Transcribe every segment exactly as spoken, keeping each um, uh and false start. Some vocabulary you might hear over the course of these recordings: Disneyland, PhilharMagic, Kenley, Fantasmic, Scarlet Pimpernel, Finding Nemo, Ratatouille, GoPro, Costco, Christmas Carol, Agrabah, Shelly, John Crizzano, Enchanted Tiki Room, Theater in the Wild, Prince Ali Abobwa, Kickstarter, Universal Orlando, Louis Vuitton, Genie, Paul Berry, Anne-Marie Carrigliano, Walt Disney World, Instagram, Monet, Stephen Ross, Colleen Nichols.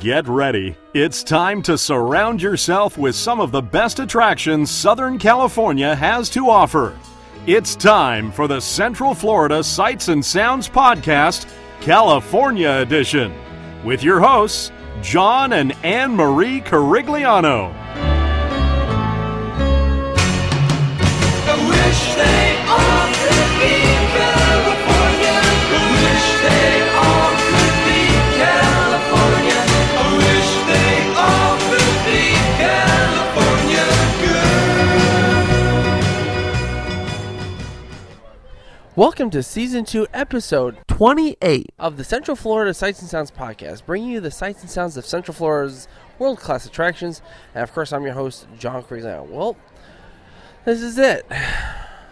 Get ready. It's time to surround yourself with some of the best attractions Southern California has to offer. It's time for the Central Florida Sights and Sounds Podcast, California Edition, with your hosts, John and Anne-Marie Carrigliano. I wish they all could be California. I wish they all could be California. I wish they all could be California girl. Welcome to Season two, Episode twenty-eight of the Central Florida Sights and Sounds Podcast, bringing you the sights and sounds of Central Florida's world-class attractions. And of course, I'm your host, John Crizzano. Well, this is it.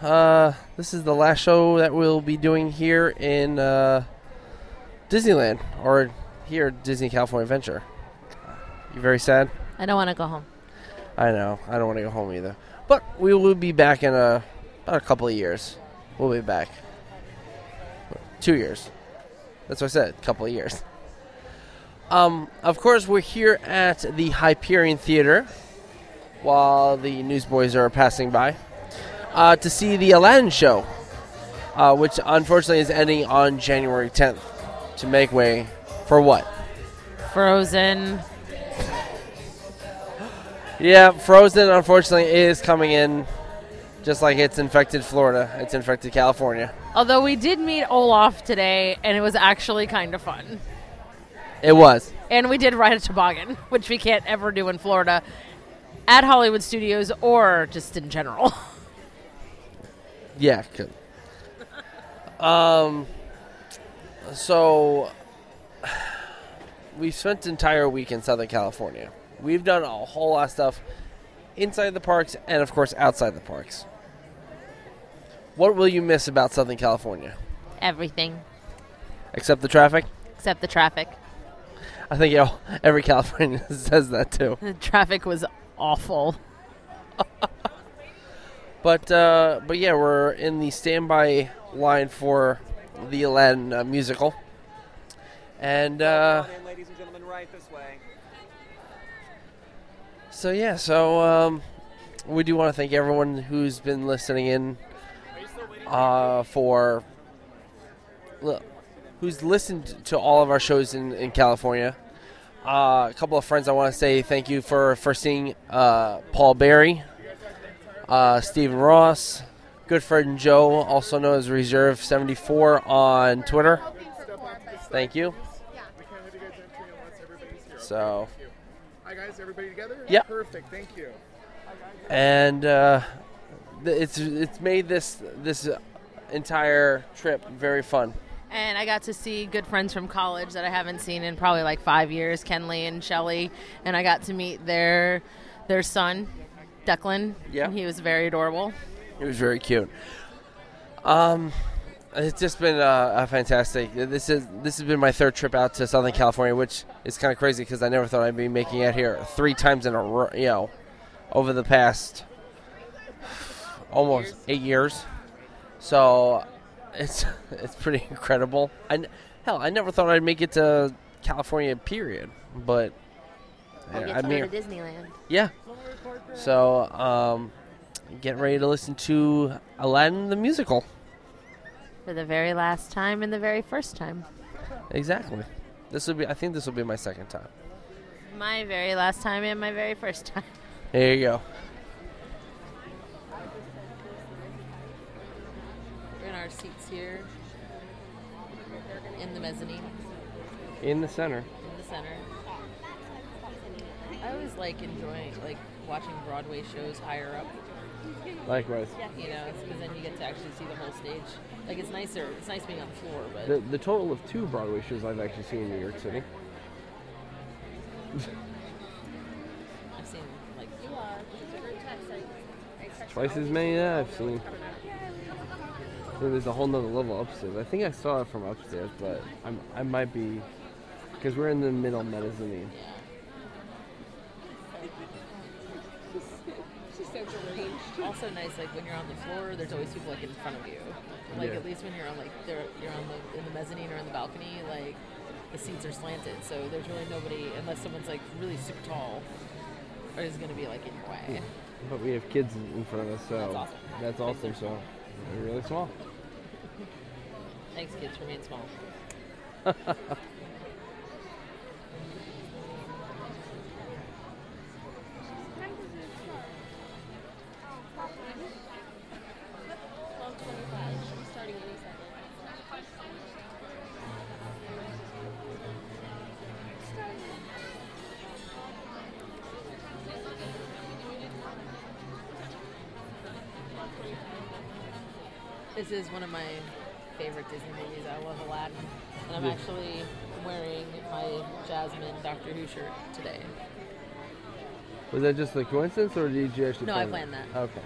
Uh, this is the last show that we'll be doing here in uh, Disneyland, or here at Disney California Adventure. You very sad? I don't want to go home. I know. I don't want to go home either. But we will be back in a, about a couple of years. We'll be back. Two years. That's what I said. A couple of years. Um, of course, we're here at the Hyperion Theater while the newsboys are passing by, uh, to see the Aladdin show, uh, which unfortunately is ending on January tenth, to make way for what? Frozen. Yeah, Frozen, unfortunately, is coming in, just like it's infected Florida. It's infected California. Although we did meet Olaf today, and it was actually kind of fun. It was. And we did ride a toboggan, which we can't ever do in Florida, at Hollywood Studios, or just in general. Yeah. Good. Um. So, we've spent the entire week in Southern California. We've done a whole lot of stuff inside the parks and, of course, outside the parks. What will you miss about Southern California? Everything. Except the traffic? Except the traffic. I think you know, every Californian says that, too. The traffic was awful. But uh, but yeah, we're in the standby line for the Aladdin uh, musical. And uh, come on in, ladies and gentlemen, right this way. So yeah, so um, we do want to thank everyone who's been listening in uh, for look, who's listened to all of our shows in, in California. Uh, a couple of friends I want to say thank you for, for seeing uh, Paul Berry, uh, Stephen Ross, good friend Joe, also known as Reserve seventy-four on Twitter. Thank you. So. Hi guys, everybody together? Yep. Perfect, thank you. And uh, it's it's made this this entire trip very fun. And I got to see good friends from college that I haven't seen in probably like five years, Kenley and Shelly. And I got to meet their their son, Declan. Yeah. And he was very adorable. He was very cute. Um, it's just been uh, a fantastic. This is this has been my third trip out to Southern California, which is kind of crazy because I never thought I'd be making it here three times in a row, you know, over the past almost eight years. So. It's it's pretty incredible. I, hell, I never thought I'd make it to California, period. But yeah, I mean, Disneyland. Yeah. So, um, get ready to listen to Aladdin the musical for the very last time and the very first time. Exactly. This will be. I think this will be my second time. My very last time and my very first time. There you go. Our seats here in the mezzanine. In the center. In the center. I always like enjoying, like, watching Broadway shows higher up. Likewise. You know, because then you get to actually see the whole stage. Like, it's nicer. It's nice being on the floor, but the, the total of two Broadway shows I've actually seen in New York City. I've seen like twice as many that I've seen. There's a whole nother level upstairs. I think I saw it from upstairs, but I'm, I might be, because we're in the middle mezzanine. Yeah. She's, she's so deranged. Also nice, like when you're on the floor, there's always people like in front of you. Like yeah. At least when you're on like, you're on the, in the mezzanine or on the balcony, like the seats are slanted, so there's really nobody, unless someone's like really super tall, or is going to be like in your way. But we have kids in front of us, so that's awesome. That's awesome. So they're really small. Thanks, kids, for being small. This is one of my favorite Disney movies. I love Aladdin. And I'm yeah. actually wearing my Jasmine Doctor Who shirt today. Was that just a coincidence, or did you actually no, plan I planned that? that. Okay.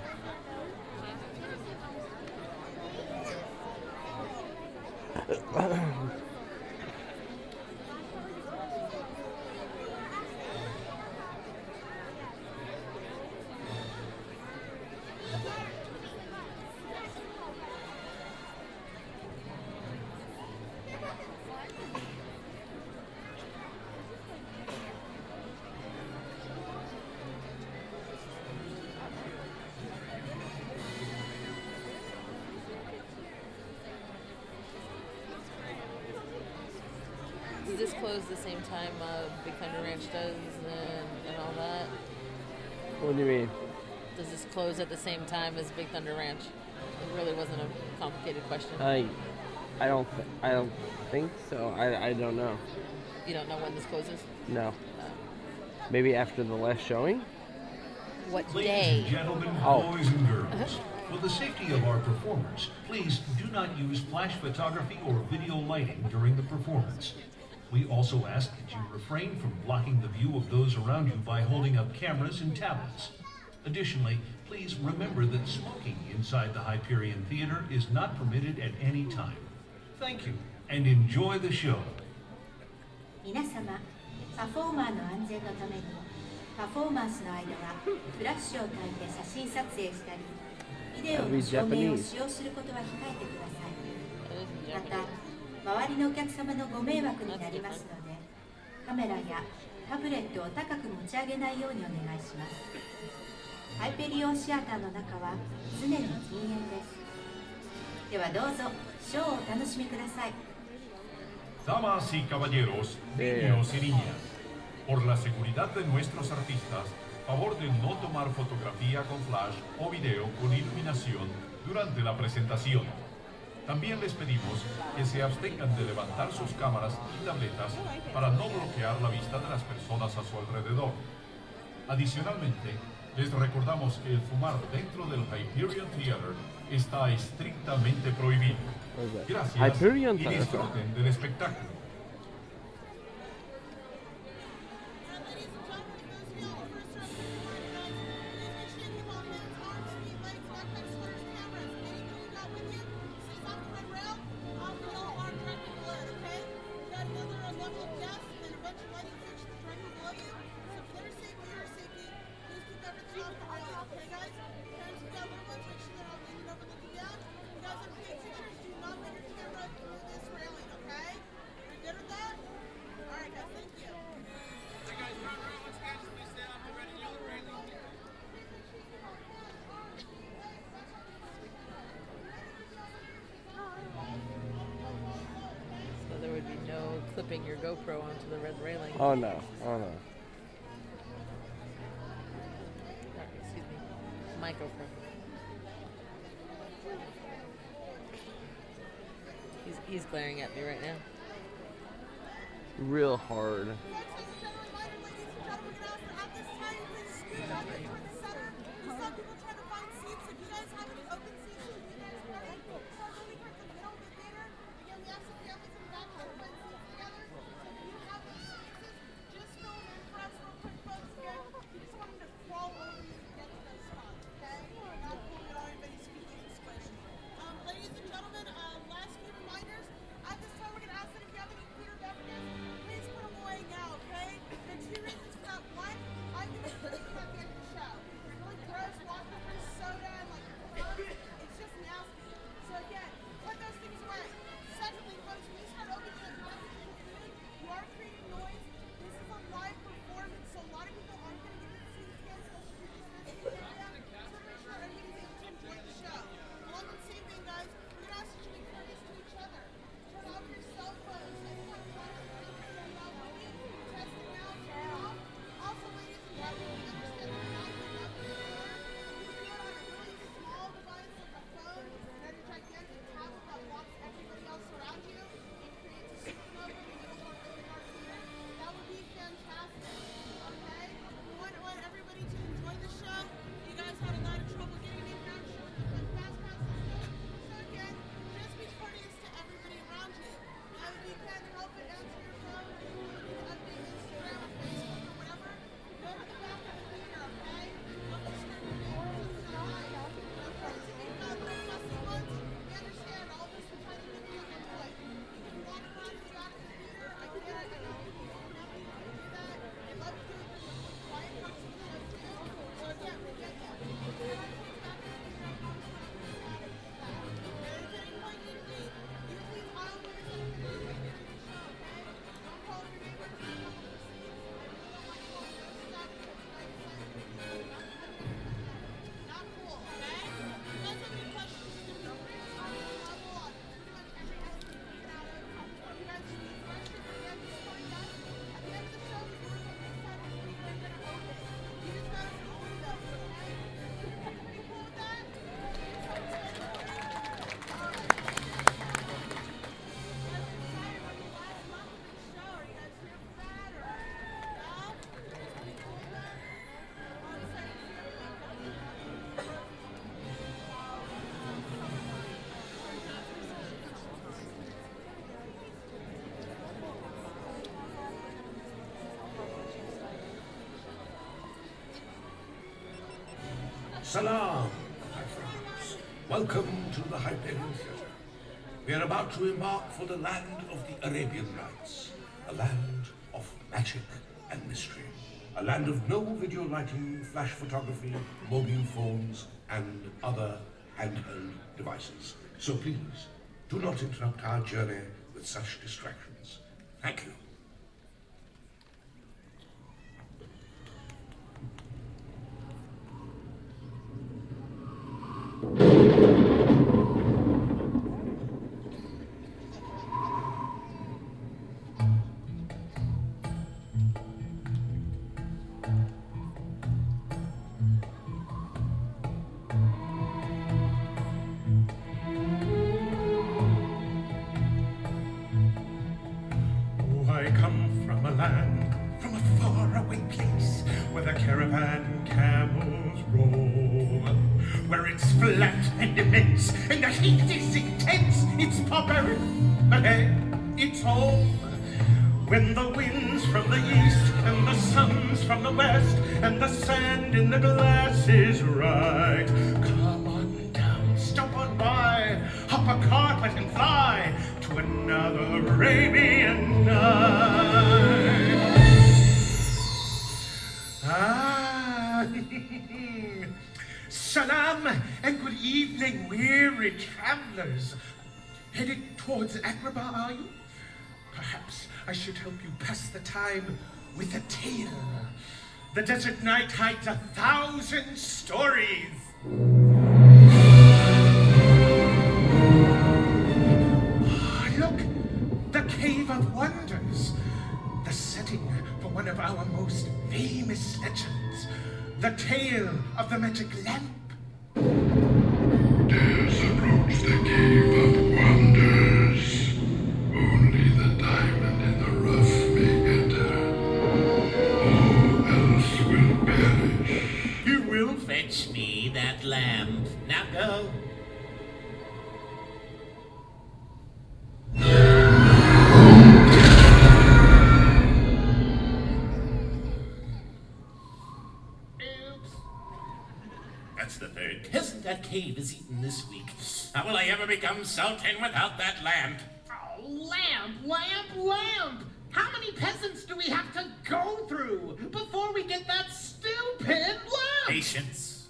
Closed the same time uh, Big Thunder Ranch does and, and all that. What do you mean? Does this close at the same time as Big Thunder Ranch? It really wasn't a complicated question. I, I don't, th- I don't think so. I, I don't know. You don't know when this closes? No. no. Maybe after the last showing. What day? Ladies and gentlemen, oh. boys and girls. For the safety of our performers, please do not use flash photography or video lighting during the performance. We also ask that you refrain from blocking the view of those around you by holding up cameras and tablets. Additionally, please remember that smoking inside the Hyperion Theater is not permitted at any time. Thank you, and enjoy the show. 皆様、 パフォーマーの安全のために、パフォーマンスの間はフラッシュを焚いて写真撮影したり、ビデオの照明を使用することは控えてください。また、 周りのお客様のご迷惑になりますので、カメラやタブレットを高く持ち上げないようにお願いします。ハイペリオンシアターの中は常に禁煙です。ではどうぞショーをお楽しみください。Damas y caballeros, niños y niñas, por la seguridad de nuestros artistas, favor de no tomar fotografía con flash o video con iluminación durante la presentación. También les pedimos que se abstengan de levantar sus cámaras y tabletas para no bloquear la vista de las personas a su alrededor. Adicionalmente, les recordamos que el fumar dentro del Hyperion Theater está estrictamente prohibido. Gracias y disfruten del espectáculo. Clipping your GoPro onto the red railing. Oh no, oh no. Excuse me, my GoPro. He's, he's glaring at me right now. Real hard. What those things were. Secondly, folks, we Salam, my friends. Welcome to the Hyperion Theater. We are about to embark for the land of the Arabian Nights, a land of magic and mystery, a land of no video lighting, flash photography, mobile phones, and other handheld devices. So please, do not interrupt our journey with such distractions. Thank you. Headed towards Agrabah, are you? Perhaps I should help you pass the time with a tale. The desert night hides a thousand stories. Ah, look, the Cave of Wonders, the setting for one of our most famous legends, the tale of the magic lamp. Dares approach the Cave of Wonders. Only the diamond in the rough may enter. All else will perish. You will fetch me that lamp. Now go. Cave is eaten this week. How will I ever become sultan without that lamp? Oh, lamp, lamp, lamp! How many peasants do we have to go through before we get that stupid lamp? Patience.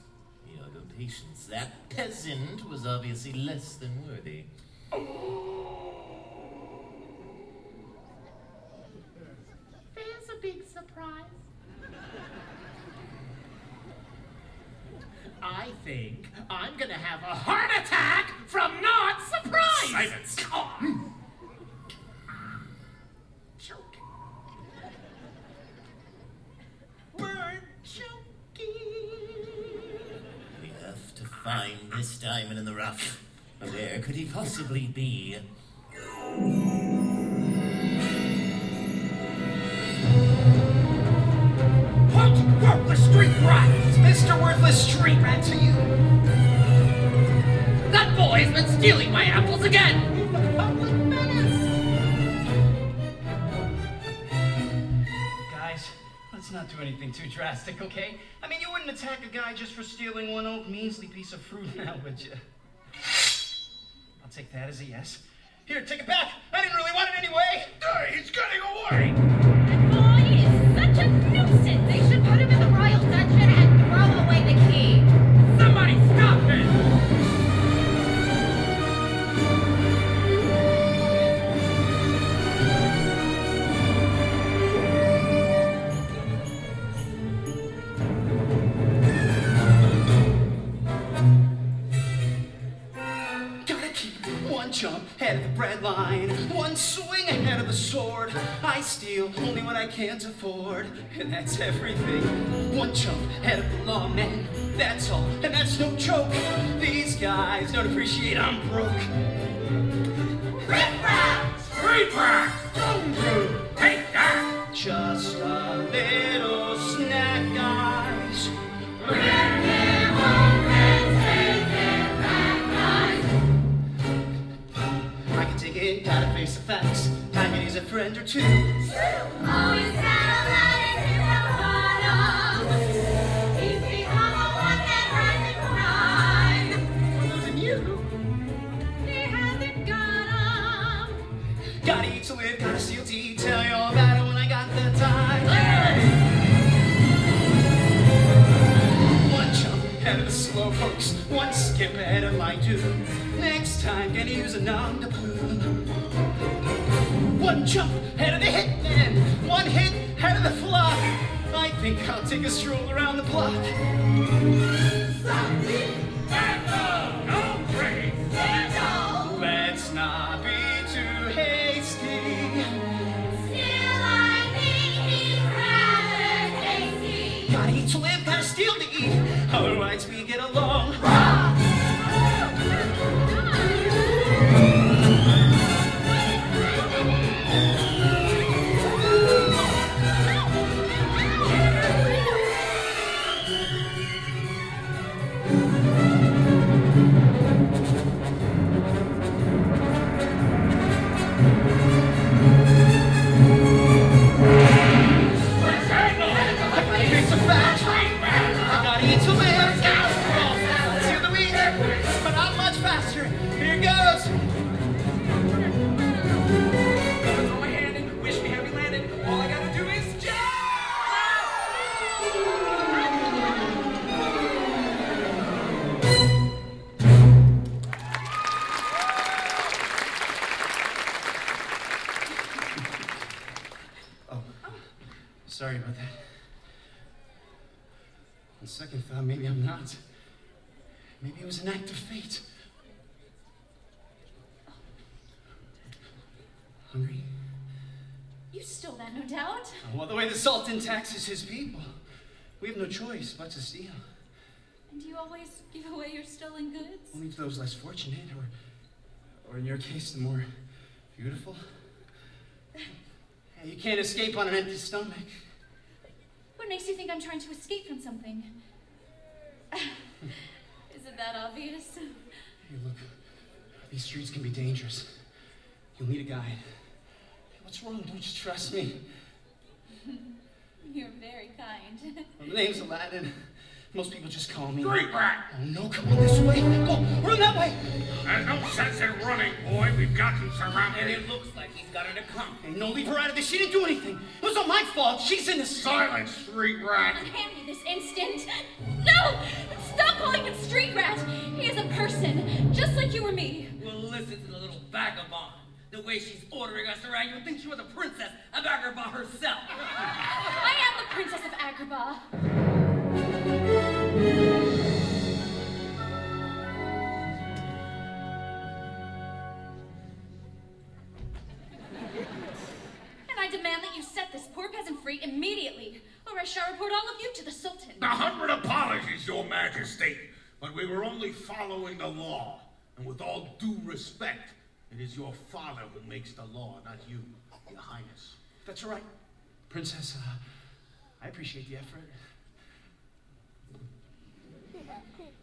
Iago, patience. That peasant was obviously less than worthy. Oh. There's a big surprise. I think I'm gonna have a heart attack from not surprise! Silence! Oh. Choking. Bird choking. We have to find this diamond in the rough. Where could he possibly be? What worthless street rat! Mister Worthless Street Rat to you! That boy's been stealing my apples again! He's a public menace! Guys, let's not do anything too drastic, okay? I mean, you wouldn't attack a guy just for stealing one old measly piece of fruit now, would you? I'll take that as a yes. Here, take it back! I didn't really want it anyway! Hey, he's getting away! That boy is such a nuisance! They should put him in the Royal Dungeon and throw away the key. Somebody stop him! Gotta keep one jump ahead of the bread line, one swing ahead of the sword. I steal only what I can't afford, and that's everything. One jump ahead of the lawmen, that's all, and that's no joke. These guys don't appreciate I'm broke. Rip-rap! Street-rap! Don't take that! Just a little snack, guys. Rip it up and take it back, guys. I can take it, gotta face the facts. I can use a friend or two. True! Always gotta let it in the water. He's become a one-man rising. I do. Next time, gonna use a nom de plume. One jump, head of the hitman. One hit, head of the flop. I think I'll take a stroll around the block. Something bad, no break at all. Let's not be too hasty. Still, I think he's rather tasty. Gotta eat to live, gotta steal to eat. Otherwise, we get along. Sorry about that. On second thought, maybe I'm not. Maybe it was an act of fate. Hungry? You stole that, no doubt. Well, the way the Sultan taxes his people, we have no choice but to steal. And do you always give away your stolen goods? Only to those less fortunate, or, or in your case, the more beautiful. Hey, you can't escape on an empty stomach. What makes you think I'm trying to escape from something? Isn't that obvious? Hey, look. These streets can be dangerous. You'll need a guide. Hey, what's wrong? Don't you trust me? You're very kind. Well, my name's Aladdin. Most people just call me... Great rat! Oh, no, come on this way. Go, run that way! There's no sense in running, boy. We've got him surrounded. And it looks like he's got an accomplice. No, leave her out of this. She didn't do anything. It was not my fault. She's in the... Silent, street rat! Hand me this instant. No! Stop calling him street rat! He is a person, just like you or me. Well, listen to the little vagabond. The way she's ordering us around, you would think she was a princess of Agrabah herself. I am the princess of Agrabah. And I demand that you set this poor peasant free immediately, or I shall report all of you to the Sultan. A hundred apologies, Your Majesty, but we were only following the law, and with all due respect, it is your father who makes the law, not you, Your Highness. That's right, Princess. Uh, I appreciate the effort.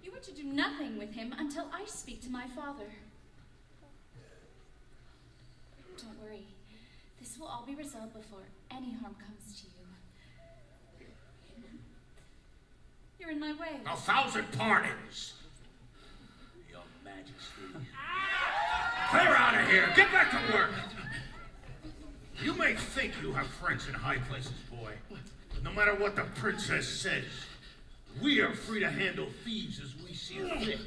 You are to do nothing with him until I speak to my father. Don't worry. This will all be resolved before any harm comes to you. You're in my way. A thousand pardons! Your Majesty. Clear out of here! Get back to work! You may think you have friends in high places, boy, but no matter what the princess says, we are free to handle thieves as we see fit.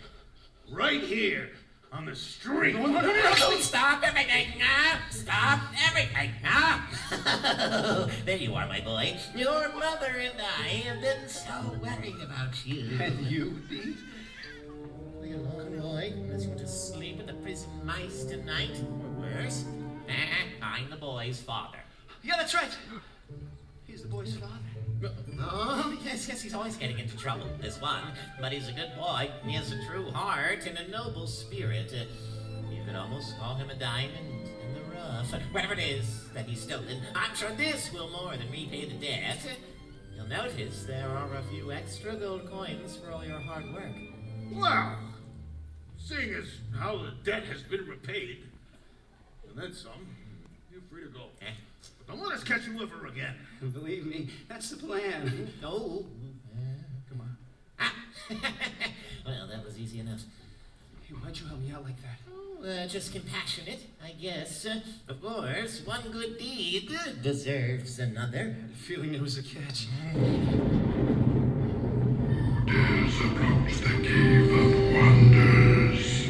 Right here, on the street. No, no, no, no, no. Stop everything now! Stop everything now! There you are, my boy. Your mother and I have been so worried about you. And you, Pete? Leave me alone, boy. Unless you want to sleep with the prison mice tonight, or worse. I'm the boy's father. Yeah, that's right. He's the boy's father. Oh, yes, yes, he's always getting into trouble, this one. But he's a good boy. He has a true heart and a noble spirit. Uh, you could almost call him a diamond in the rough. Whatever it is that he's stolen, I'm sure this will more than repay the debt. You'll notice there are a few extra gold coins for all your hard work. Well, seeing as how the debt has been repaid, and then some, you're free to go. Eh? Don't let us catch you ever again. Believe me, that's the plan. Oh. Uh, come on. Ah. Well, that was easy enough. Hey, why'd you help me out like that? Oh, uh, just compassionate, I guess. Uh, of course, one good deed deserves another. I had a feeling it was a catch. Days approach that gave up wonders.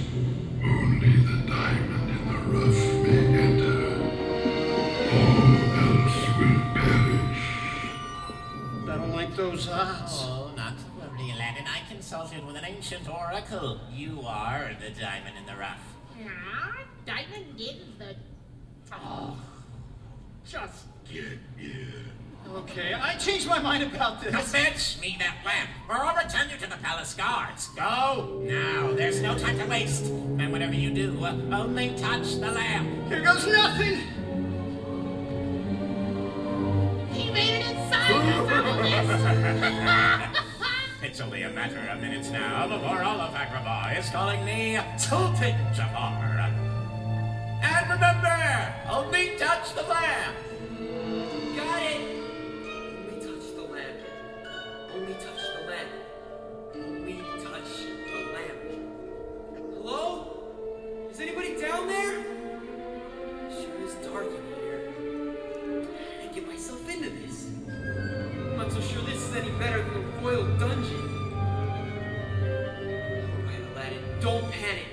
goes on. Oh, not to worry, Aladdin. I consulted with an ancient oracle. You are the diamond in the rough. Nah, diamond in the... Oh, just get in. Okay, I changed my mind about this. Now fetch me that lamp, or I'll return you to the palace guards. Go now. There's no time to waste. And whatever you do, only touch the lamp. Here goes nothing. He made it inside. It's only a matter of minutes now before Olaf Agrabah is calling me Sultan Jafar. And remember, only touch the lamp. Got it. Only touch the lamp. Only touch the lamp. Hello? Is anybody down there? It sure is dark in here. How did I get myself into this? I'm not so sure this is any better than a royal dungeon. Alright, Aladdin, don't panic.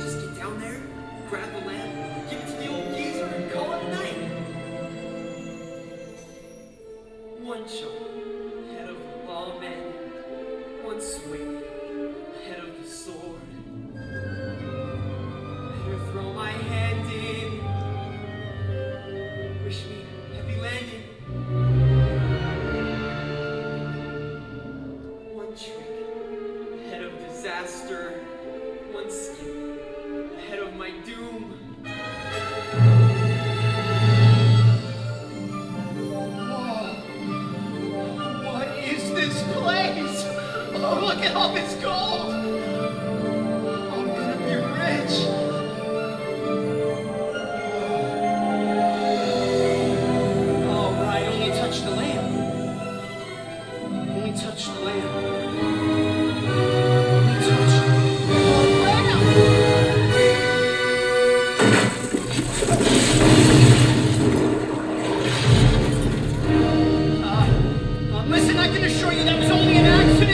Just get down there, grab the lamp, give it to the old geezer, and call it a night. One shot, head of the lawman. One swing, head of the sword. Better throw my hand in. Wish me happy landing. One trick, head of disaster. One skip, head of my doom. Oh, look at all this gold! I'm gonna be rich! All right, only touch the lamp. Only touch the lamp. Only touch the lamp! Uh, uh, listen, I can assure you that was only an accident!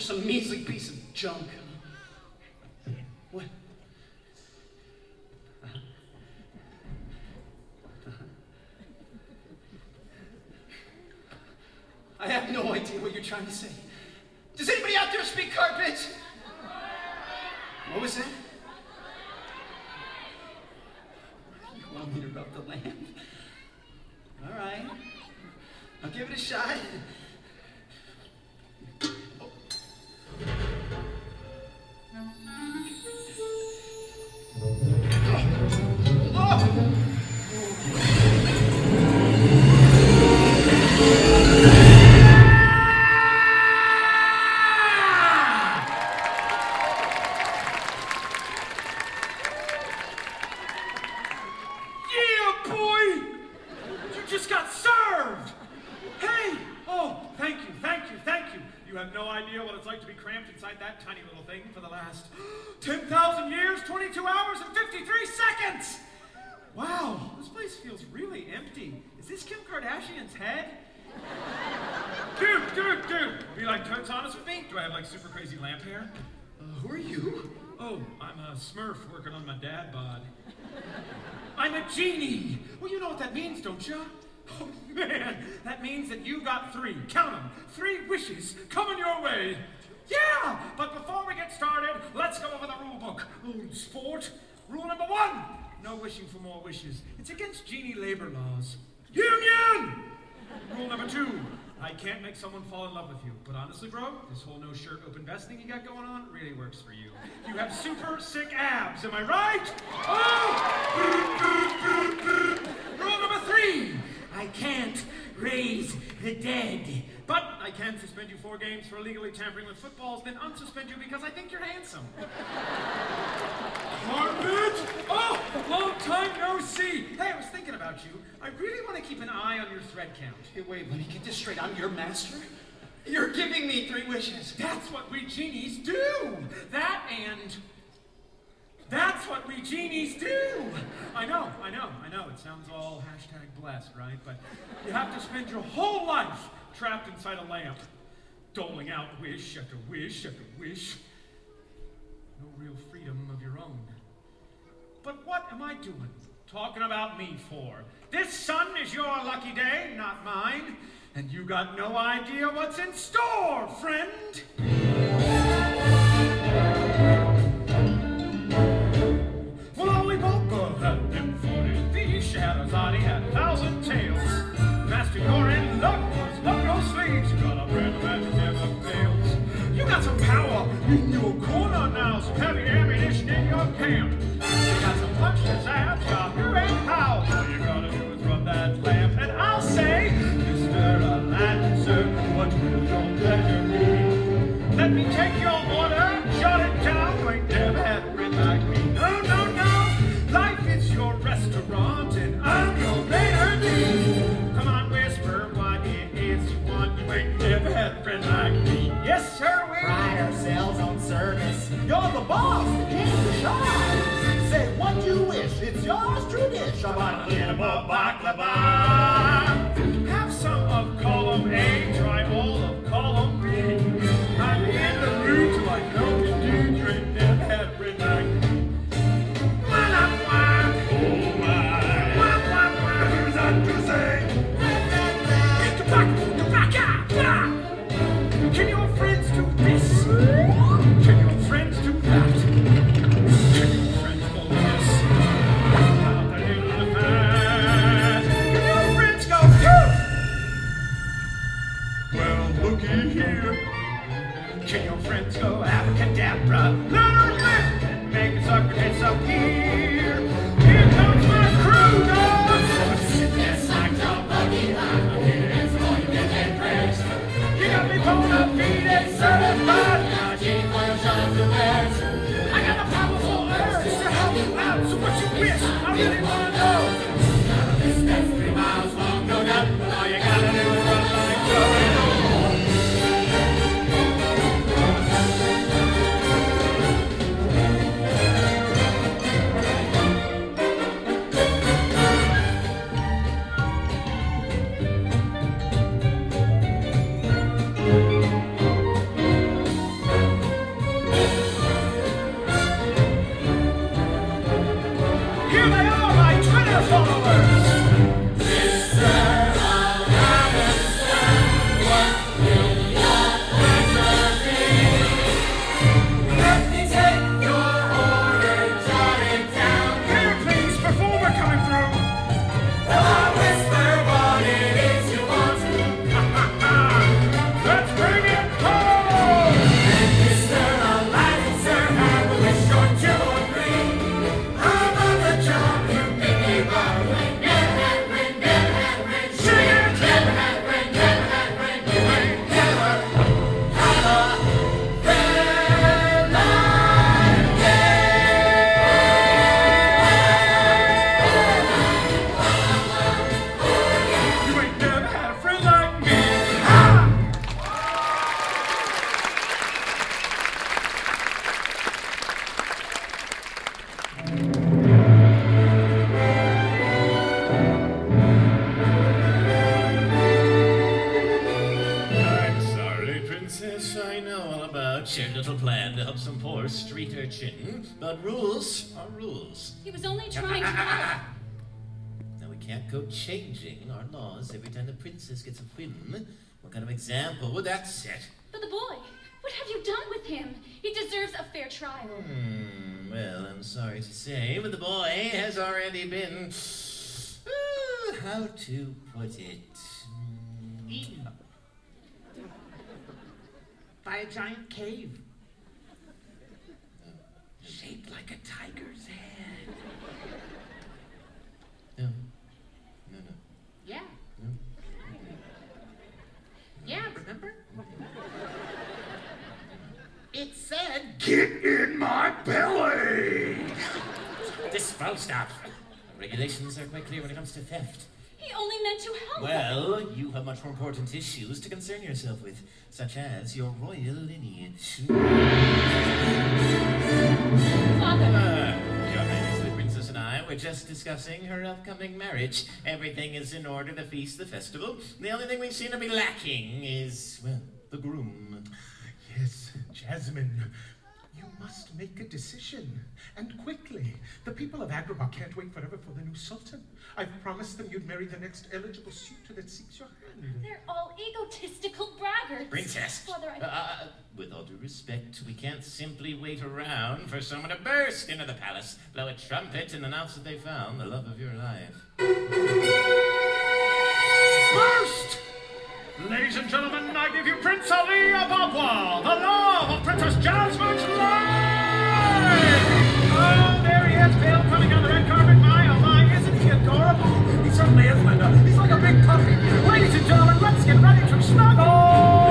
Some measly piece of junk. What? Uh-huh. Uh-huh. I have no idea what you're trying to say. Does anybody out there speak Carpet? What was that? You want me to rub the lamp? All right. I'll give it a shot. Smurf working on my dad bod. I'm a genie. Well, you know what that means, don't you? Oh, man, that means that you got three. Count them. Three wishes coming your way. Yeah, but before we get started, let's go over the rules. mood, sport. Rule number one, no wishing for more wishes. It's against Genie labor laws. Union! Rule number two, I can't make someone fall in love with you. But honestly, bro, this whole no shirt, open vest thing you got going on really works for you. You have super sick abs, am I right? Oh! Rule number three, I can't raise the dead. But I can suspend you four games for illegally tampering with footballs, then unsuspend you because I think you're handsome. Carpet! Oh, long time no see. Hey, I was thinking about you. I really want to keep an eye on your thread count. Hey, wait, let me get this straight. I'm your master? You're giving me three wishes. That's what we genies do. That and... That's what we genies do! I know, I know, I know. It sounds all hashtag blessed, right? But you have to spend your whole life trapped inside a lamp, doling out wish after wish after wish. No real freedom of your own. But what am I doing talking about me for? This, son, is your lucky day, not mine. And you got no idea what's in store, friend! Shadows on, he had a thousand tails. Master, you're in luck, cause luck no sleeps. You got a brand of magic never fails. You got some power in your corner now, some heavy ammunition in your camp. You got some punch that's abs, got your ain't power. All you gotta do is rub that lamp, and I'll say, Mister Aladdin, sir, what will your pleasure be? Let me take your order, jot it down, you ain't never had a friend like me. No, no, no, life is your restaurant. I'm your better dude. Come on, whisper what it is you want. You ain't never had a friend like me. Yes, sir, we pride ourselves on service. You're the boss, the king, the shine. Say what you wish, it's yours to dish. I want a little of baklava. Have some of column A, try all of column B. I'm in the mood till I know you do. You ain't never had a friend like me. Can your friends do this? Can your friends do that? Can your friends go this? Out the hill of the past. Can your friends go poof? Well, looky here. Can your friends go abracadabra? Little bit and make a sucker disappear. Here comes my crew, dogs! Yes, I'm John Buggy. Certified. Now Genie for your shot to wear. I got a powerful urge to help you out. So what you wish, I really wanna know. Now this that's three miles long, no doubt. All you gotta do is run on and go it on. But rules are rules. He was only trying to help. Now we can't go changing our laws every time the princess gets a whim. What kind of example would that set? But the boy, what have you done with him? He deserves a fair trial. Hmm. Well, I'm sorry to say, but the boy has already been... Uh, how to put it? Eaten. By a giant cave. Shaped like a tiger's head. No. No, no. Yeah. No. No. Yeah, remember? It said, "Get in my belly!" This phone stop. Regulations are quite clear when it comes to theft. He only meant to help. Well, you have much more important issues to concern yourself with, such as your royal lineage. Father! Uh, your Highness, the princess and I were just discussing her upcoming marriage. Everything is in order, the feast, the festival. The only thing we seem to be lacking is, well, the groom. Yes, Jasmine. You must make a decision, and quickly. The people of Agrabah can't wait forever for the new sultan. I've promised them you'd marry the next eligible suitor that seeks your hand. They're all egotistical braggarts. Princess, Father, I... uh, with all due respect, we can't simply wait around for someone to burst into the palace, blow a trumpet, and announce that they found the love of your life. Burst! Ladies and gentlemen, I give you Prince Ali Abobwa, the love of Princess Jasmine's life! Oh, there he is, pale, coming on the red carpet. My, oh my, isn't he adorable? He certainly is, Linda. He's like a big puppy. Ladies and gentlemen, let's get ready to snuggle!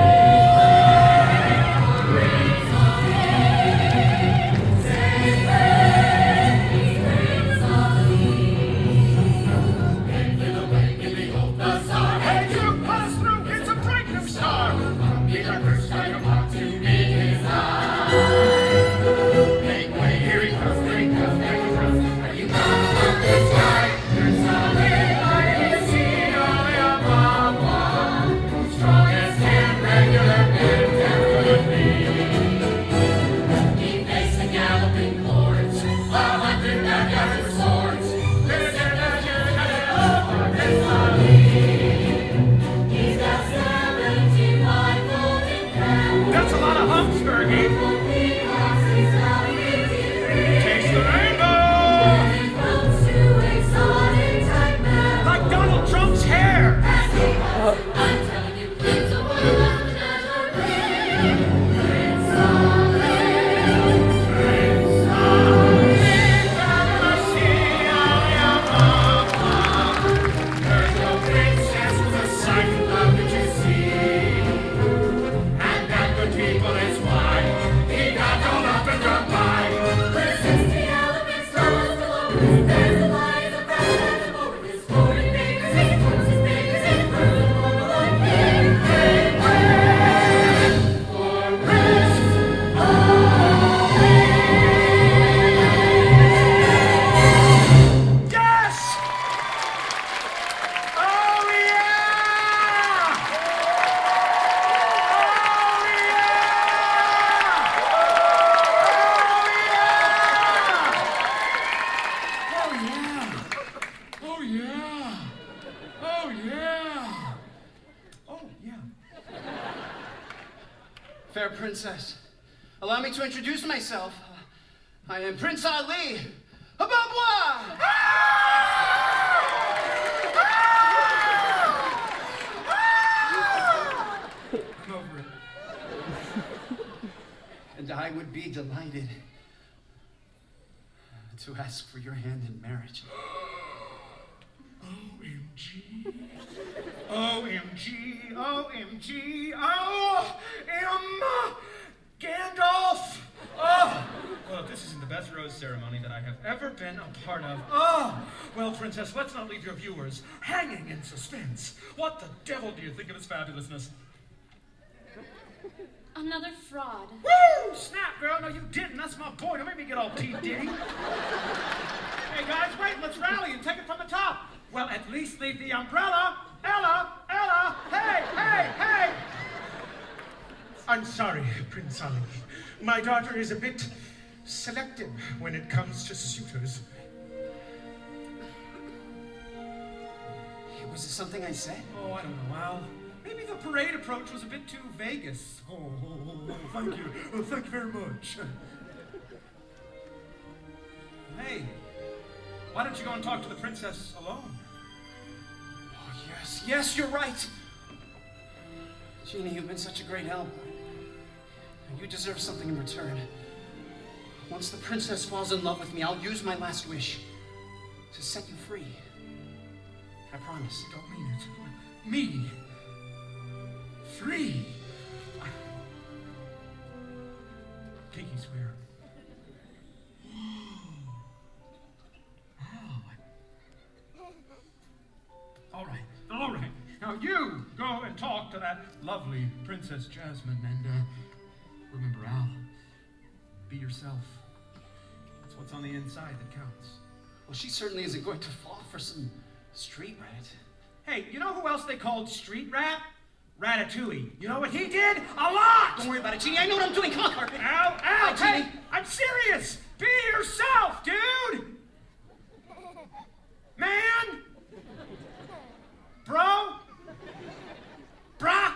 Princess, allow me to introduce myself. Uh, I am Prince Ali Abobwa! I'm over it. And I would be delighted to ask for your hand in marriage. O M G. O M G. O M G. Oh! Um, Gandalf! Oh! Well, this isn't the best rose ceremony that I have ever been a part of. Oh! Well, Princess, let's not leave your viewers hanging in suspense. What the devil do you think of his fabulousness? Another fraud. Woo! Snap, girl! No, you didn't. That's my point. Don't make me get all T D. Hey, guys, wait. Let's rally and take it from the top. Well, at least leave the umbrella. Ella! Ella! Hey! Hey! Hey! I'm sorry, Prince Ali. My daughter is a bit selective when it comes to suitors. Was it something I said? Oh, I don't know, Al. Maybe the parade approach was a bit too Vegas. Oh, oh, oh, thank you. Oh, thank you very much. Hey, why don't you go and talk to the princess alone? Oh, yes, yes, you're right. Genie, you've been such a great help. You deserve something in return. Once the princess falls in love with me, I'll use my last wish to set you free. I promise. I don't mean it. Me? Free? Piggy's where? All right, all right. Now you go and talk to that lovely Princess Jasmine, and uh, remember, Al, be yourself. That's what's on the inside that counts. Well, she certainly isn't going to fall for some street rat. Hey, you know who else they called street rat? Ratatouille. You know what he did? A lot! Don't worry about it, Genie. I know what I'm doing. Come on, Carpet. Ow, ow, hi, hey, Genie. I'm serious. Be yourself, dude. Man. Bro. Brah.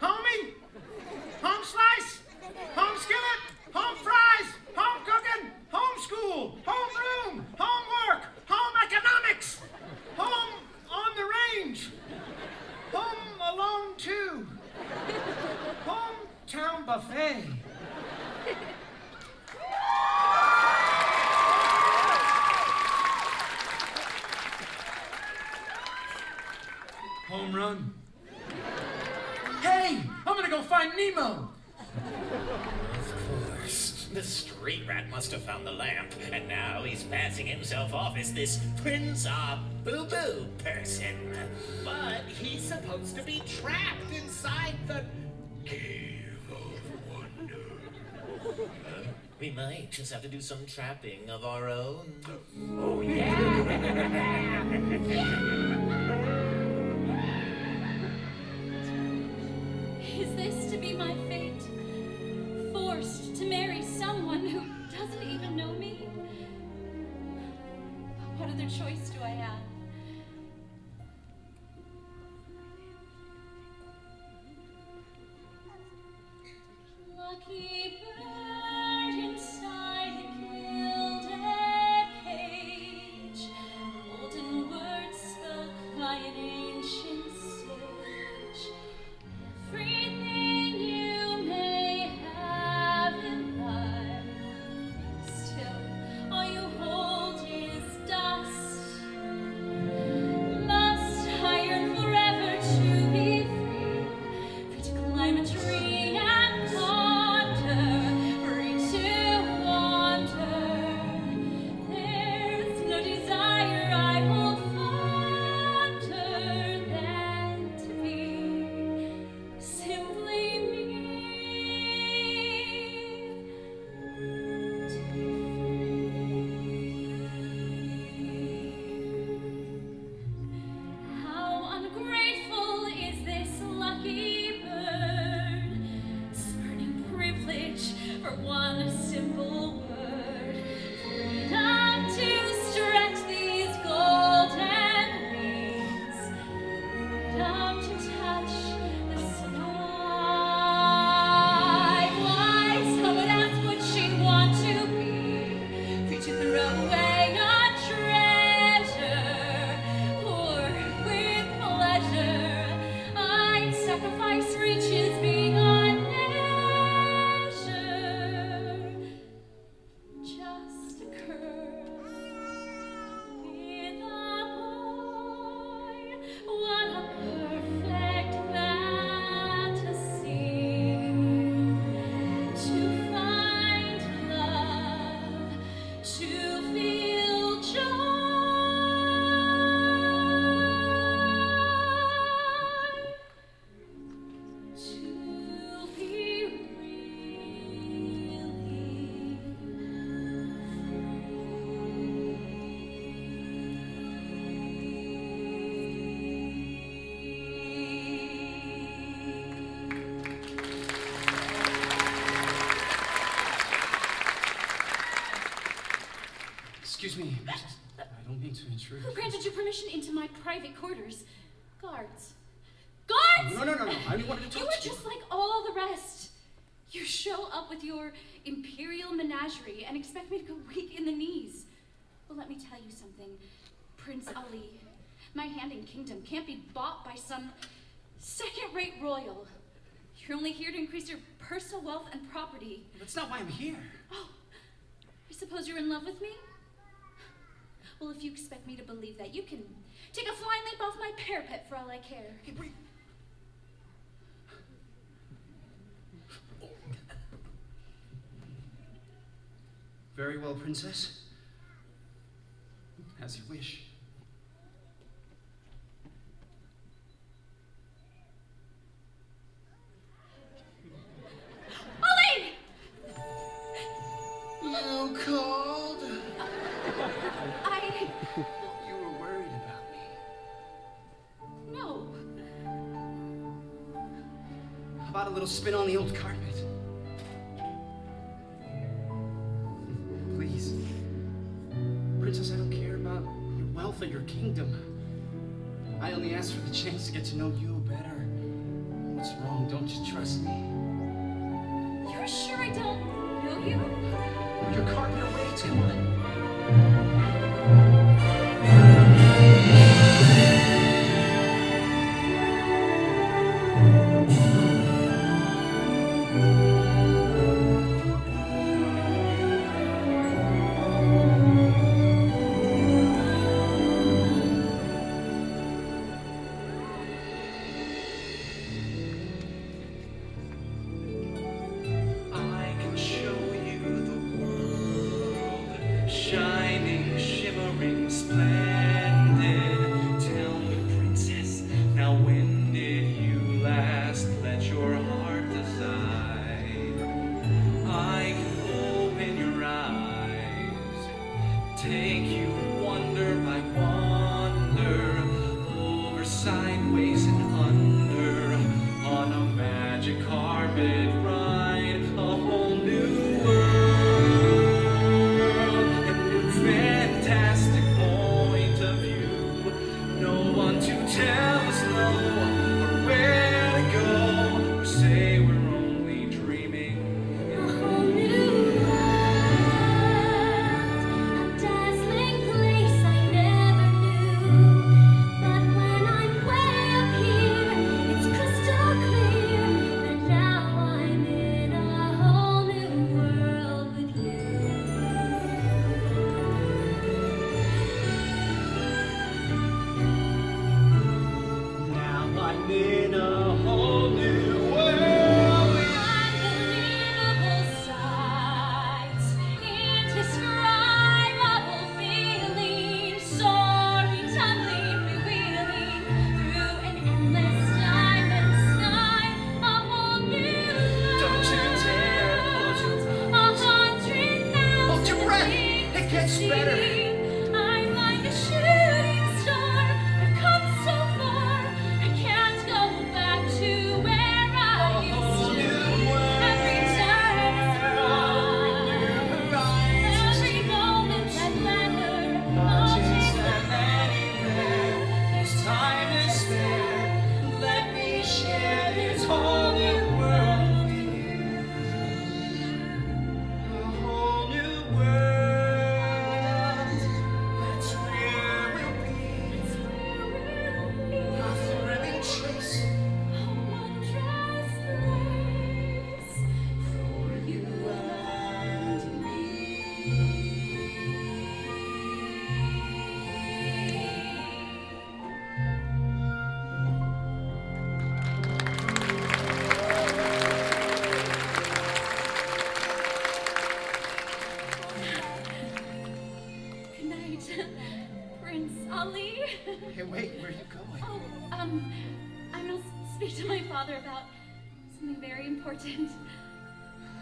Homie. Home slice. Home skillet. Home fries. Home cooking. Home school. Home room. Homework. Home economics. Home on the range. Home alone too. Hometown buffet. Home run. Hey, I'm gonna go find Nemo. Of course. The street rat must have found the lamp, and now he's passing himself off as this Prince of Boo-Boo person. But he's supposed to be trapped inside the Cave of Wonder. Uh, we might just have to do some trapping of our own. Oh, yeah! Yeah! Is this to be my fate? Forced to marry someone who doesn't even know me? What other choice do I have? Lucky bird inside a gilded cage. Golden words spoke by an ancient sage. Everything you may have in life, still all you hold is dust. Must iron forever to be free, free to climb a tree and wander, free to wander. There's no desire I hold fonder than to be simply me. To be free. How ungrateful is this lucky bird, spurning privilege for one simple word. Freedom to stretch these golden wings. Freedom to touch the sky. Why someone asked what she want to be? Free to throw away a treasure, or with pleasure I'd sacrifice riches beyond measure. Just a curl with a boy, what a perfect fantasy. To find love, to feel joy, to be really Excuse me, Mistress. I don't mean to intrude. Who granted you permission into my private quarters? Guards. Guards! No, no, no, no. I only wanted to talk You were to you. just like all the rest. You show up up with your imperial menagerie and expect me to go weak in the knees. Well, let me tell you something, Prince Ali. My hand in kingdom can't be bought by some second-rate royal. You're only here to increase your personal wealth and property. That's not why I'm here. Oh, I suppose you're in love with me? Well, if you expect me to believe that, you can take a flying leap off my parapet for all I care. Hey, wait. Oh. Very well, princess. As you wish. You called? Uh, I... You were worried about me. No. How about a little spin on the old carpet? Please. Princess, I don't care about your wealth or your kingdom. I only ask for the chance to get to know you better. What's wrong? Don't you trust me? You're sure I don't know you? Your carpet away too much.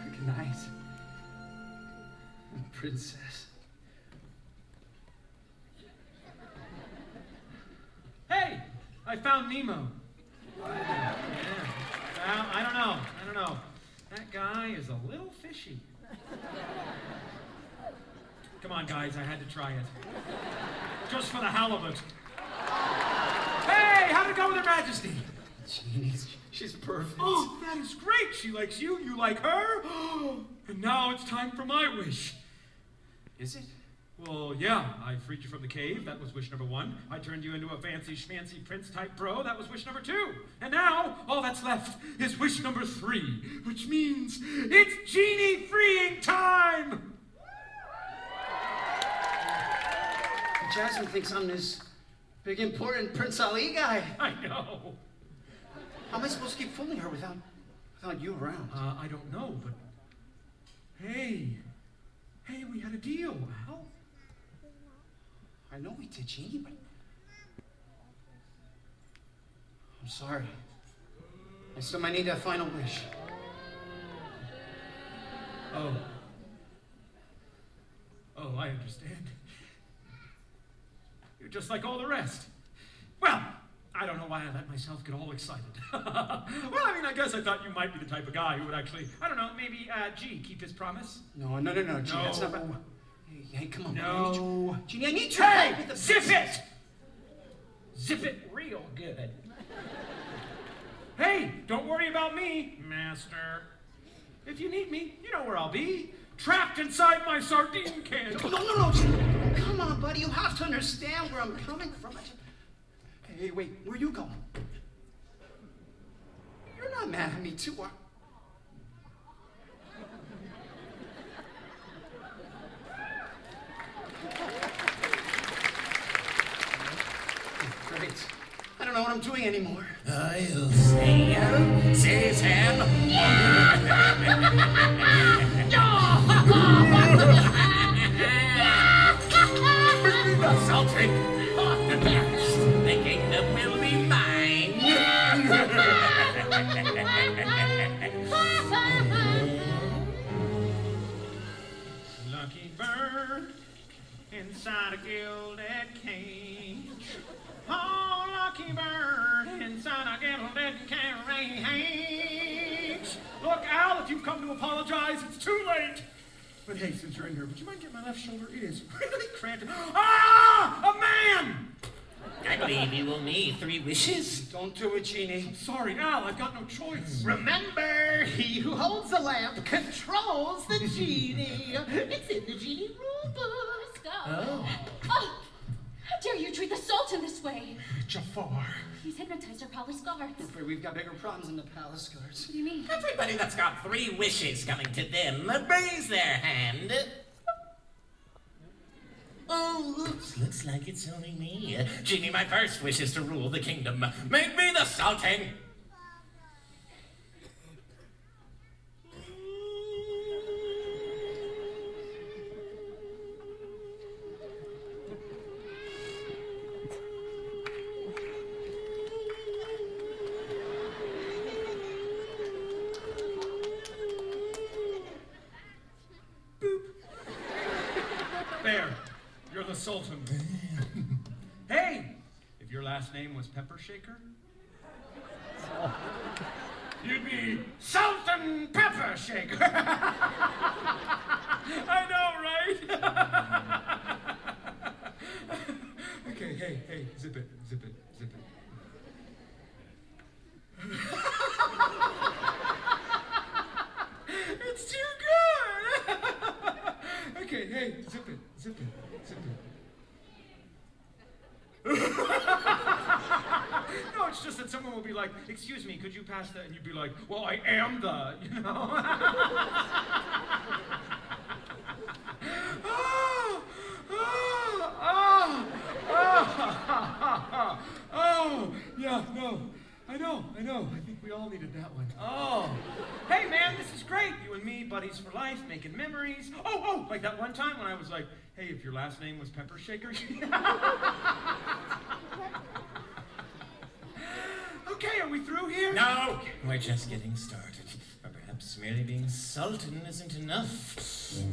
Good night, princess. Hey, I found Nemo. Wow. Yeah. Well, I don't know. I don't know. That guy is a little fishy. Come on, guys. I had to try it. Just for the halibut. Hey, how'd it go with Her Majesty? Jeez. She's perfect. Oh, that is great. She likes you, you like her. And now it's time for my wish. Is it? Well, yeah, I freed you from the cave. That was wish number one. I turned you into a fancy schmancy prince type bro. That was wish number two. And now, all that's left is wish number three, which means it's Genie freeing time! Jasmine thinks I'm this big, important Prince Ali guy. I know. How am I supposed to keep fooling her without, without you around? Uh, I don't know, but... Hey. Hey, we had a deal, Al. I know we did, Genie, but... I'm sorry. I still might need that final wish. Oh. Oh, I understand. You're just like all the rest. Well, I don't know why I let myself get all excited. Well, I mean, I guess I thought you might be the type of guy who would actually, I don't know, maybe, uh, G, keep his promise? No, no, no, no, G, no. That's not... About... Hey, hey, come on. No. Genie, I need you. Hey, with the zip it! Zip it real good. Hey, don't worry about me, master. If you need me, you know where I'll be. Trapped inside my sardine can. No, no, no, no. Come on, buddy. You have to understand where I'm coming from. Hey, hey, wait. Where are you going? You're not mad at me, too, are Great. I don't know what I'm doing anymore. I'll see you, Susan. Bring the salted on the best. The kingdom will be mine. Lucky bird inside a gilded cage. Oh, lucky bird inside a gilded cage. Look, Al, if you've come to apologize, it's too late. But hey, since you're in here, would you mind getting my left shoulder? It is really cramped. Ah! A man! I believe you will need three wishes. Don't do it, Genie. I'm sorry, Al, I've got no choice. Remember, he who holds the lamp controls the Genie. It's in the Genie rule book. Oh. Oh! How dare you treat the Sultan this way? Jafar. He's hypnotized our palace guards. I'm afraid we've got bigger problems than the palace guards. What do you mean? Everybody that's got three wishes coming to them, raise their hand. Oh, oops, looks like it's only me. Genie, my first wish is to rule the kingdom. Make me the Sultan! Sultan. Hey, if your last name was Pepper Shaker, you'd be Sultan Pepper Shaker. I know, right? Okay, hey, hey, zip it, zip it, zip it. It's too good. Okay, hey, zip it, zip it, zip it. No, it's just that someone will be like, excuse me, could you pass that? And you'd be like, well, I am the, you know? Oh, oh, oh, oh, oh, yeah, no, I know, I know, I think we all needed that one. Oh, hey, man, this is great. You and me, buddies for life, making memories. Oh, oh, like that one time when I was like, hey, if your last name was Pepper Shaker, you... Okay, are we through here? No, we're just getting started. Or perhaps merely being Sultan isn't enough.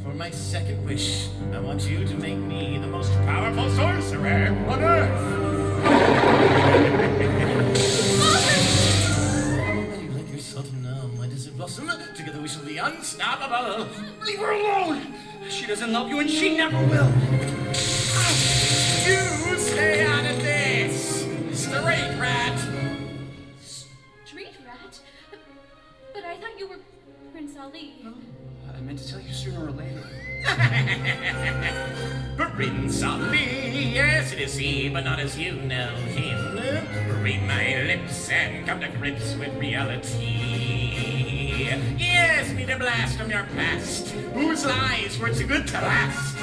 For my second wish, I want you to make me the most powerful sorcerer on earth. Sultan! How do you like your Sultan now? Why does it blossom? Together we shall be unstoppable. Leave her alone! She doesn't love you, and she never will. You stay out of this, straight rat. Street rat? Ali. Oh, I meant to tell you sooner or later. Prince Ali, yes, it is he, but not as you know him. Read my lips and come to grips with reality. Yes, need a blast from your past, whose lies were too good to last.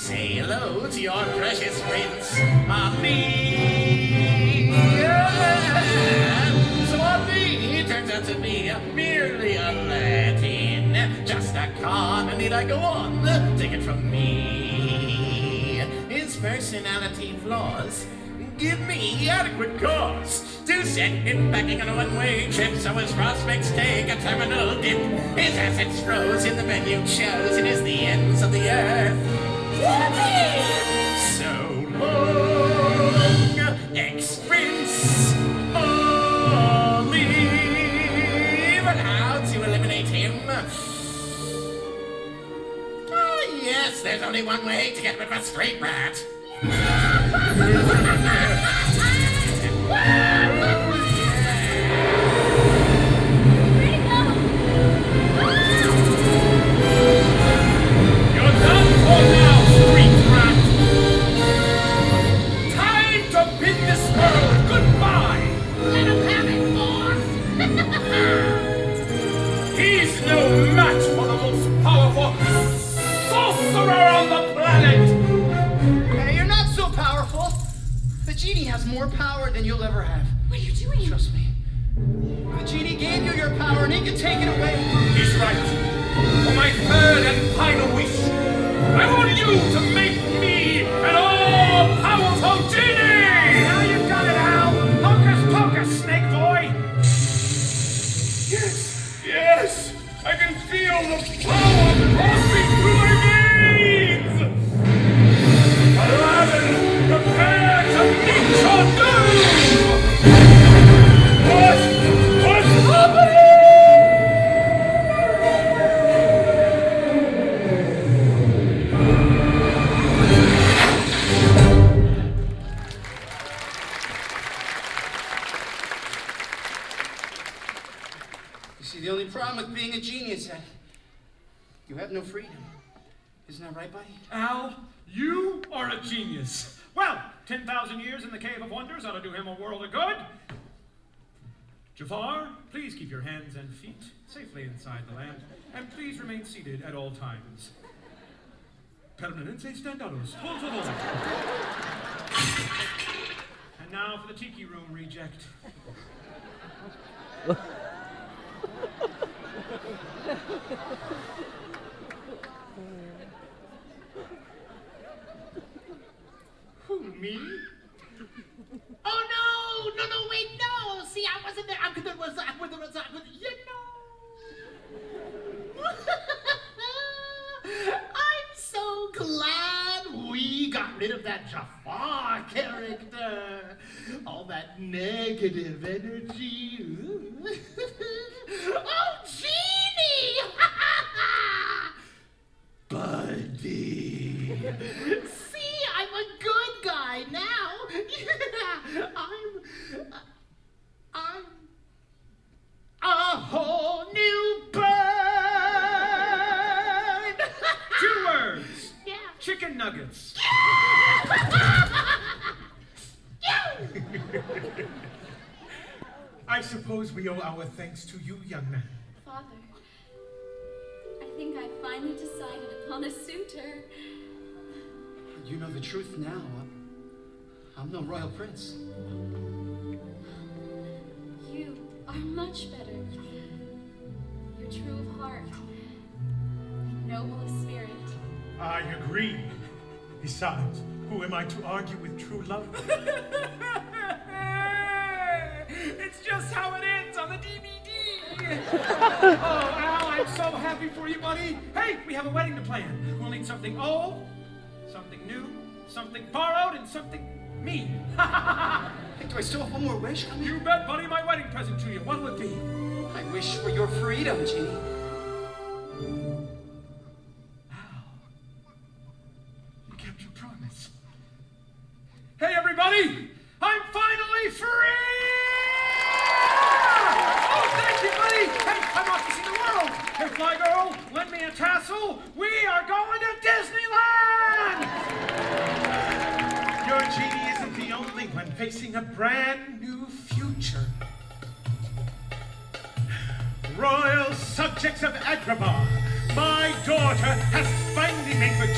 Say hello to your precious Prince Ali. So Ali turns out to be merely a Latin, just a con, and need I go on? Take it from me. His personality flaws give me adequate cause to send him packing on a one-way trip, so his prospects take a terminal dip. His assets froze in the venue shows, it is the ends of the earth. Whoopee! So long, ex-Prince Ali. But how to eliminate him? Ah, yes, there's only one way to get rid of a straight rat. Has more power than you'll ever have. What are you doing? Trust me. The genie gave you your power and he can take it away. He's right. For my third and final wish, I want you to make me an all-powerful genie! Now you've got it, Al! Hocus pocus, snake boy! Yes! Yes! I can feel the power coursing through my veins! Aladdin, prepare! It's your doom! What? What's happening? You see, the only problem with being a genie is that you have no freedom. Isn't that right, buddy? Al, you are a genius. Well, ten thousand years in the Cave of Wonders ought to do him a world of good. Jafar, please keep your hands and feet safely inside the land, and please remain seated at all times. Permanente standados. And now for the Tiki Room reject. Who, me? Oh, no! No, no, wait, no! See, I wasn't there. I could have was I could have was I could you know. I'm so glad we got rid of that Jafar character. All that negative energy. Oh, Genie! Buddy! See, I'm a good guy now. I'm, I'm a whole new bird. Two words. Yeah. Chicken nuggets. Yeah! Yeah! I suppose we owe our thanks to you, young man. Father, I think I finally decided upon a suitor. You know the truth now. I'm no royal prince. You are much better. You're true of heart, noble of spirit. I agree. Besides, who am I to argue with true love? It's just how it ends on the D V D. Oh, Al, I'm so happy for you, buddy. Hey, we have a wedding to plan. We'll need something old, something new, something borrowed, and something me. Hey, do I still have one more wish? I mean, you bet, buddy, my wedding present to you. What will it be? I wish for your freedom, Genie. Wow. You kept your promise. Hey, everybody! I'm finally free! Oh, thank you, buddy! Hey, I'm off to see the world! Hey, fly girl! school, we are going to Disneyland! Your Genie isn't the only one facing a brand new future. Royal subjects of Agrabah, my daughter has finally made her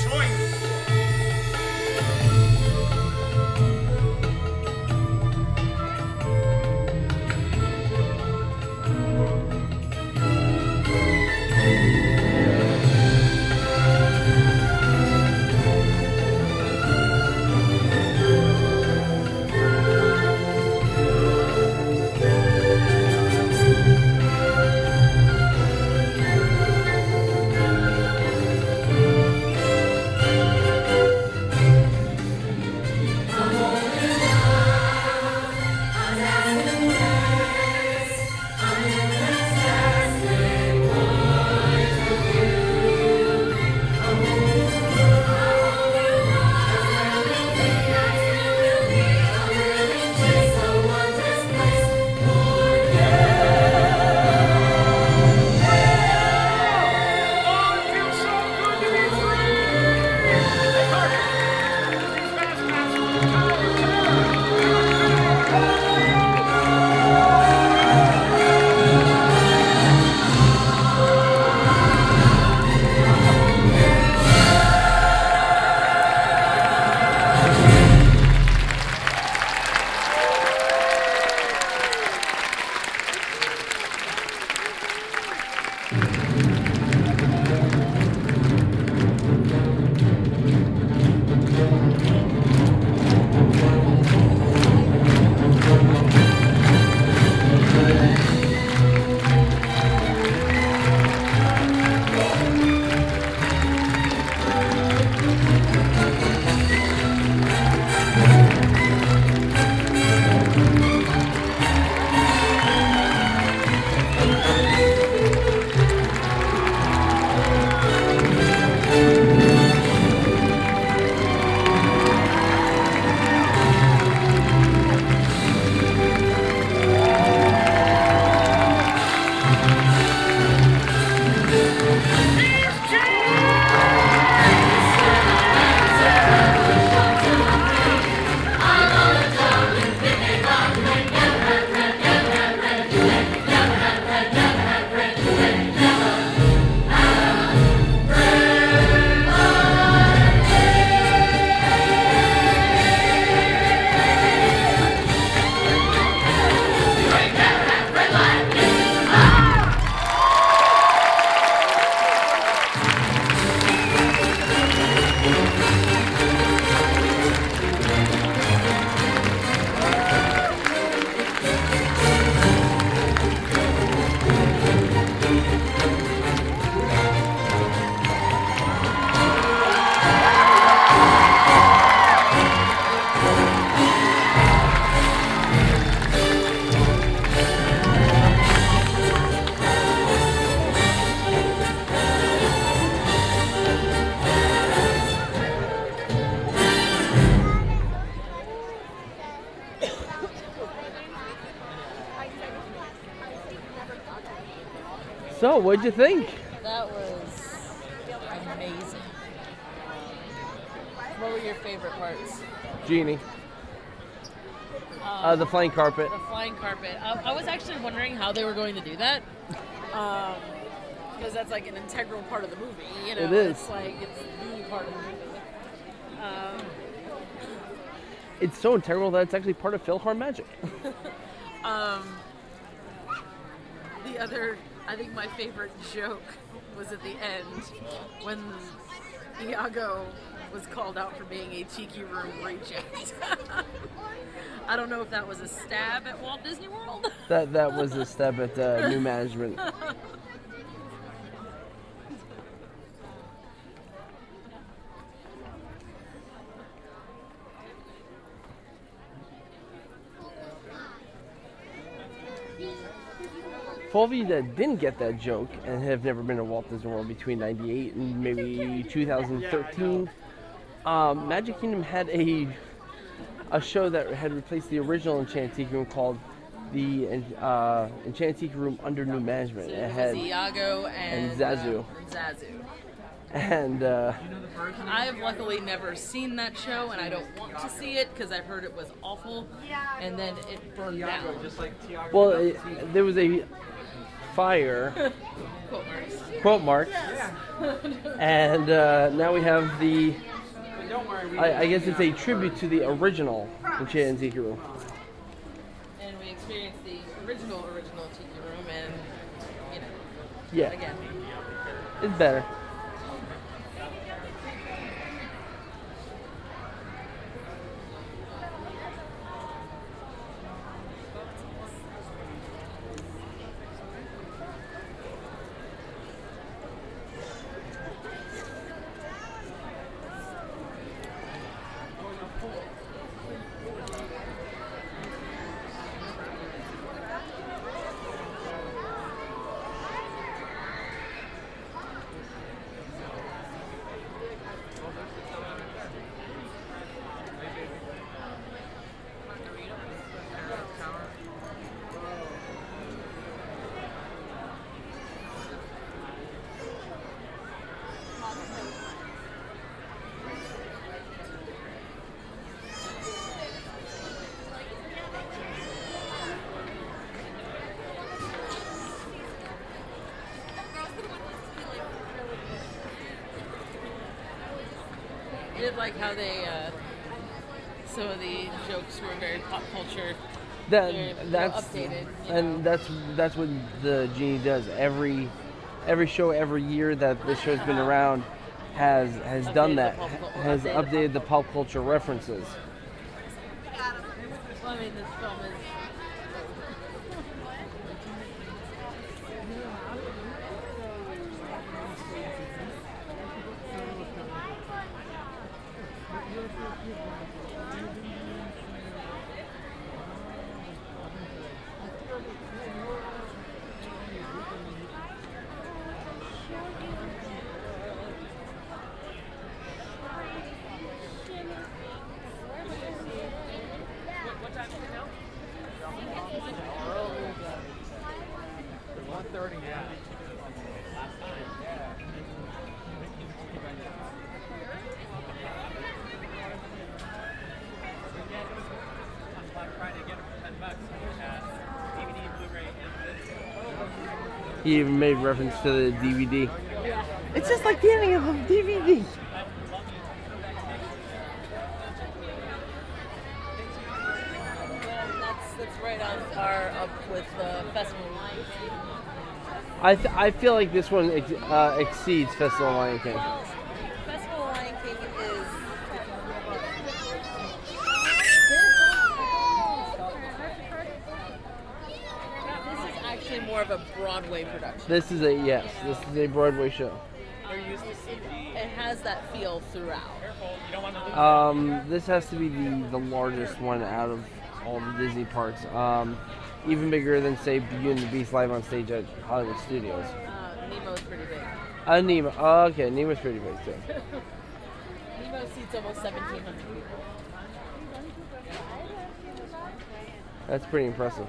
So, what'd you think? That was amazing. What were your favorite parts? Genie. Um, uh, the flying carpet. The flying carpet. Uh, I was actually wondering how they were going to do that. Um, because that's like an integral part of the movie, you know? It is. It's like, it's the part of the movie. Um, it's so integral that it's actually part of PhilharMagic. um, the other... I think my favorite joke was at the end when Iago was called out for being a Tiki Room reject. I don't know if that was a stab at Walt Disney World. That that was a stab at uh, new management. For all of you that didn't get that joke and have never been to Walt Disney World between ninety-eight and maybe two thousand thirteen, yeah, um, Magic Kingdom had a a show that had replaced the original Enchanted Tiki Room called the uh, Enchanted Tiki Room under new management. So it, it had Iago and, and Zazu. Uh, Zazu. And uh, I have luckily never seen that show, and I don't want to see it because I've heard it was awful. And then it burned down. Well, it, there was a fire. Quote marks. Quote marks. Yes. And uh, now we have the. I, I guess it's a tribute to the original Enchanted Tiki Room. And we experienced the original original Tiki Room, and you know. Yeah. Again. It's better. I did like how they, uh, some of the jokes were very pop culture, that, very that's, updated. And know. that's that's what the Genie does. Every every show, every year that this show's been around has has updated done that, pop, has updated, updated the pop culture references. Well, I mean, this film is... He even made reference to the D V D. It's just like the ending of a D V D. That's, that's right on par up with the Festival of Lion King. I, th- I feel like this one ex- uh, exceeds Festival of Lion King. Well, Festival of Lion King is... more of a Broadway production. This is a, yes, this is a Broadway show. It has that feel throughout. Um, this has to be the, the largest one out of all the Disney parks. Um, even bigger than, say, Beauty and the Beast live on stage at Hollywood Studios. Uh, Nemo's pretty big. Uh, Nemo. Oh, okay, Nemo's pretty big, too. Nemo seats almost seventeen hundred people. That's pretty impressive.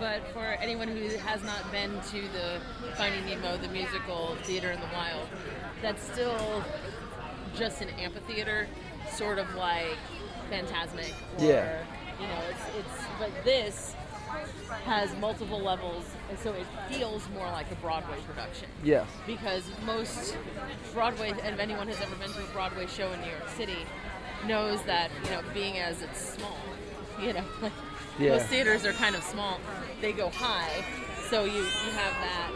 But for anyone who has not been to the Finding Nemo, the musical, Theater in the Wild, that's still just an amphitheater, sort of like Fantasmic. Or, yeah. You know, it's it's. But this has multiple levels, and so it feels more like a Broadway production. Yes. Because most Broadway, and if anyone has ever been to a Broadway show in New York City, knows that, you know, being as it's small, you know. Yeah. Most theaters are kind of small. They go high, so you, you have that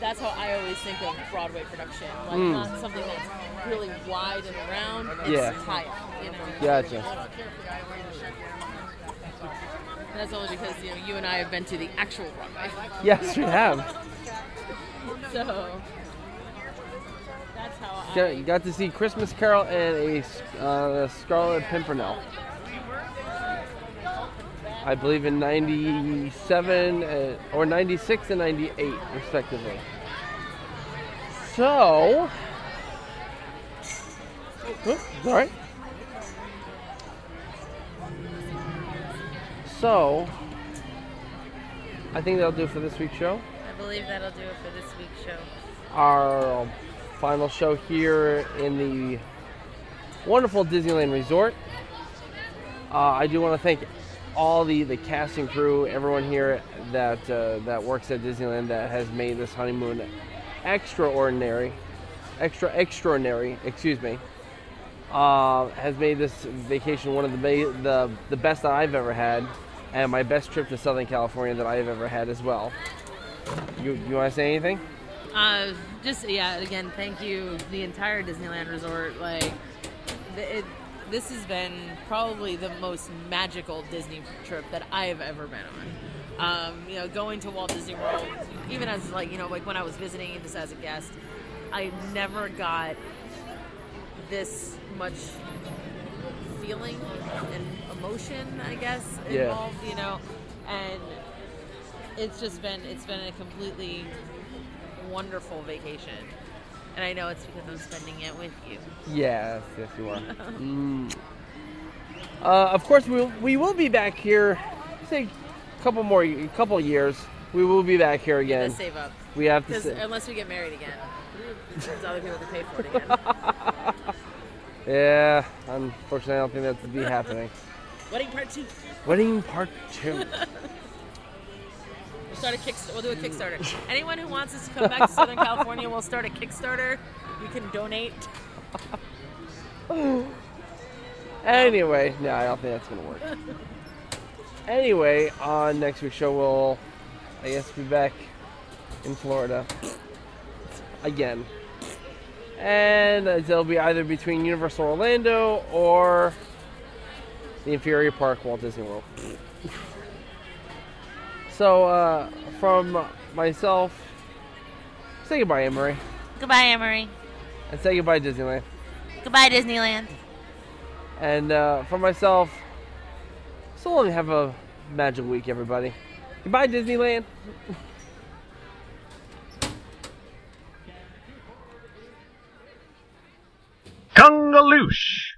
that's how I always think of Broadway production. Like, mm. not something that's really wide and around, it's yeah. tight, you know? Gotcha. And that's only because, you know, you and I have been to the actual Broadway. Yes, we have. So, that's how I... You got to see Christmas Carol and a uh, Scarlet Pimpernel. I believe in ninety-seven and, or ninety-six and ninety-eight, respectively. So, oops, sorry. So, I think that'll do it for this week's show. I believe that'll do it for this week's show. Our final show here in the wonderful Disneyland Resort. Uh, I do want to thank all the, the cast and crew, everyone here that uh, that works at Disneyland that has made this honeymoon extraordinary, extra extraordinary, excuse me, uh, has made this vacation one of the, the the best that I've ever had, and my best trip to Southern California that I've ever had as well. You you want to say anything? Uh, just yeah. Again, thank you, the entire Disneyland Resort. Like the, it. This has been probably the most magical Disney trip that I have ever been on. Um, you know, going to Walt Disney World, even as like, you know, like when I was visiting this as a guest, I never got this much feeling and emotion, I guess, involved, yeah. you know, and it's just been, it's been a completely wonderful vacation. And I know it's because I'm spending it with you. Yes, yes you are. mm. uh, of course, we will, we will be back here. Say a couple more, a couple years. We will be back here again. We have to save up. We have to save. Unless we get married again, there's other people to pay for it again. Yeah, unfortunately, I don't think that's to be happening. Wedding part two. Wedding part two. Start a kickst- we'll do a Kickstarter. Anyone who wants us to come back to Southern California, we'll start a Kickstarter. You can donate. Anyway, no, I don't think that's going to work. Anyway, on next week's show, we'll, I guess, be back in Florida again. And it'll be either between Universal Orlando or the Inferior Park, Walt Disney World. So, uh, from myself, say goodbye, Anne-Marie. Goodbye, Anne-Marie. And say goodbye, Disneyland. Goodbye, Disneyland. And uh, from myself, so long, have a magic week, everybody. Goodbye, Disneyland. Kungaloosh!